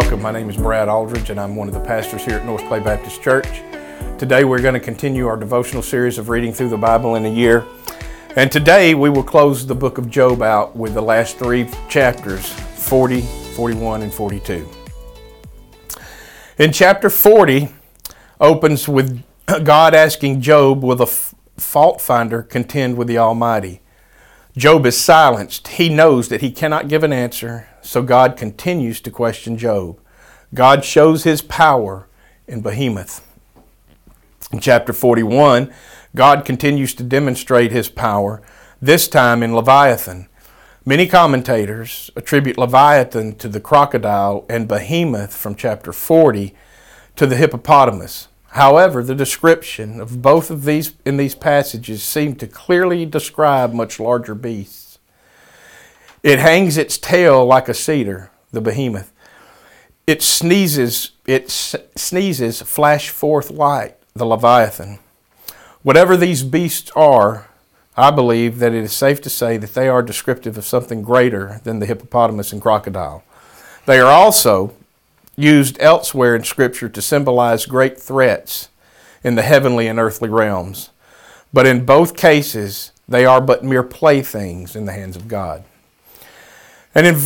Welcome, my name is Brad Aldridge and I'm one of the pastors here at North Clay Baptist Church. Today we're going to continue our devotional series of reading through the Bible in a year. And today we will close the book of Job out with the last three chapters, 40, 41, and 42. In chapter 40, opens with God asking Job, will the fault finder contend with the Almighty? Job is silenced. He knows that he cannot give an answer, so God continues to question Job. God shows his power in Behemoth. In chapter 41, God continues to demonstrate his power, this time in Leviathan. Many commentators attribute Leviathan to the crocodile and Behemoth from chapter 40 to the hippopotamus. However, the description of both of these in these passages seem to clearly describe much larger beasts. It hangs its tail like a cedar, the behemoth. It sneezes, flash forth light, the leviathan. Whatever these beasts are, I believe that it is safe to say that they are descriptive of something greater than the hippopotamus and crocodile. They are also used elsewhere in Scripture to symbolize great threats in the heavenly and earthly realms. But in both cases, they are but mere playthings in the hands of God. And in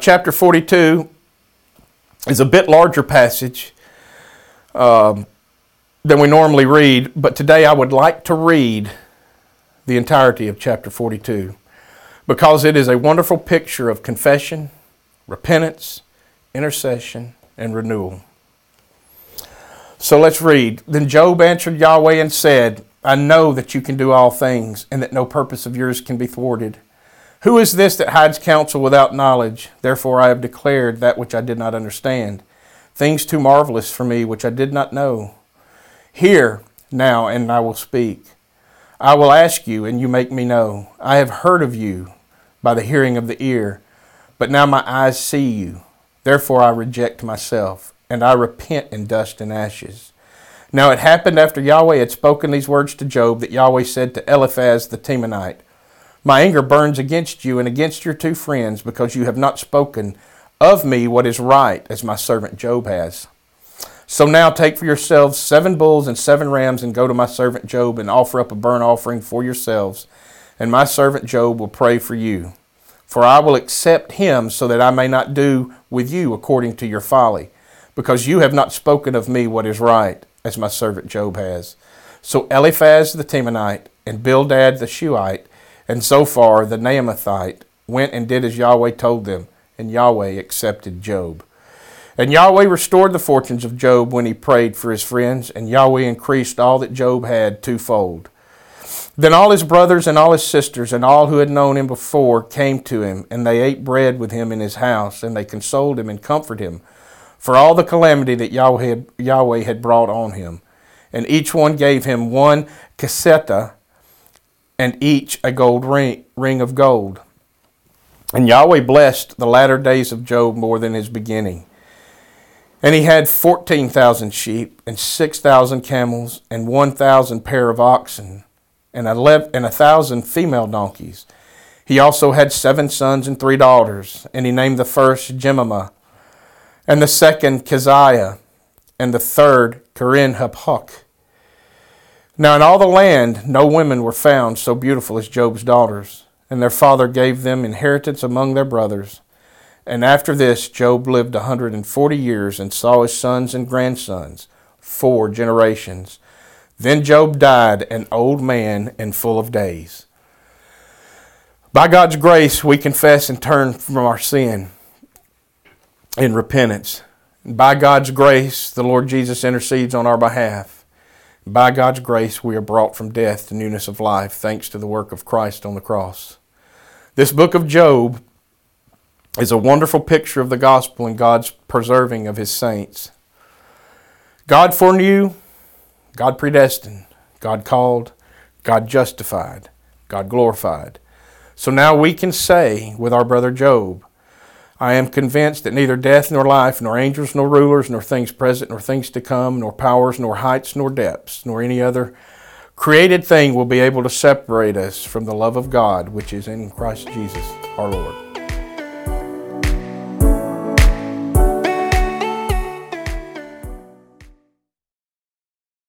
chapter 42 is a bit larger passage than we normally read, but today I would like to read the entirety of chapter 42 because it is a wonderful picture of confession, repentance, intercession, and renewal. So let's read. Then Job answered Yahweh and said, I know that you can do all things, and that no purpose of yours can be thwarted. Who is this that hides counsel without knowledge? Therefore I have declared that which I did not understand, things too marvelous for me which I did not know. Hear now, and I will speak. I will ask you, and you make me know. I have heard of you by the hearing of the ear, but now my eyes see you. Therefore I reject myself, and I repent in dust and ashes. Now it happened after Yahweh had spoken these words to Job that Yahweh said to Eliphaz the Temanite, My anger burns against you and against your two friends, because you have not spoken of me what is right, as my servant Job has. So now take for yourselves 7 bulls and 7 rams, and go to my servant Job and offer up a burnt offering for yourselves, and my servant Job will pray for you. For I will accept him, so that I may not do with you according to your folly, because you have not spoken of me what is right, as my servant Job has. So Eliphaz the Temanite, and Bildad the Shuhite, and Zophar the Naamathite went and did as Yahweh told them, and Yahweh accepted Job. And Yahweh restored the fortunes of Job when he prayed for his friends, and Yahweh increased all that Job had twofold. Then all his brothers and all his sisters and all who had known him before came to him, and they ate bread with him in his house, and they consoled him and comforted him for all the calamity that Yahweh had brought on him. And each one gave him 1 keseta, and each a gold ring of gold. And Yahweh blessed the latter days of Job more than his beginning. And he had 14,000 sheep, and 6,000 camels, and 1,000 pair of oxen, and 1,000 female donkeys. He also had 7 sons and 3 daughters, and he named the first Jemima, and the second Keziah, and the third Keren-happuch. Now in all the land no women were found so beautiful as Job's daughters, and their father gave them inheritance among their brothers. And after this Job lived 140 years, and saw his sons and grandsons 4 generations. Then Job died, an old man and full of days. By God's grace, we confess and turn from our sin in repentance. By God's grace, the Lord Jesus intercedes on our behalf. By God's grace, we are brought from death to newness of life, thanks to the work of Christ on the cross. This book of Job is a wonderful picture of the gospel and God's preserving of his saints. God foreknew, God predestined, God called, God justified, God glorified. So now we can say with our brother Job, I am convinced that neither death nor life, nor angels nor rulers, nor things present nor things to come, nor powers nor heights nor depths, nor any other created thing will be able to separate us from the love of God which is in Christ Jesus our Lord.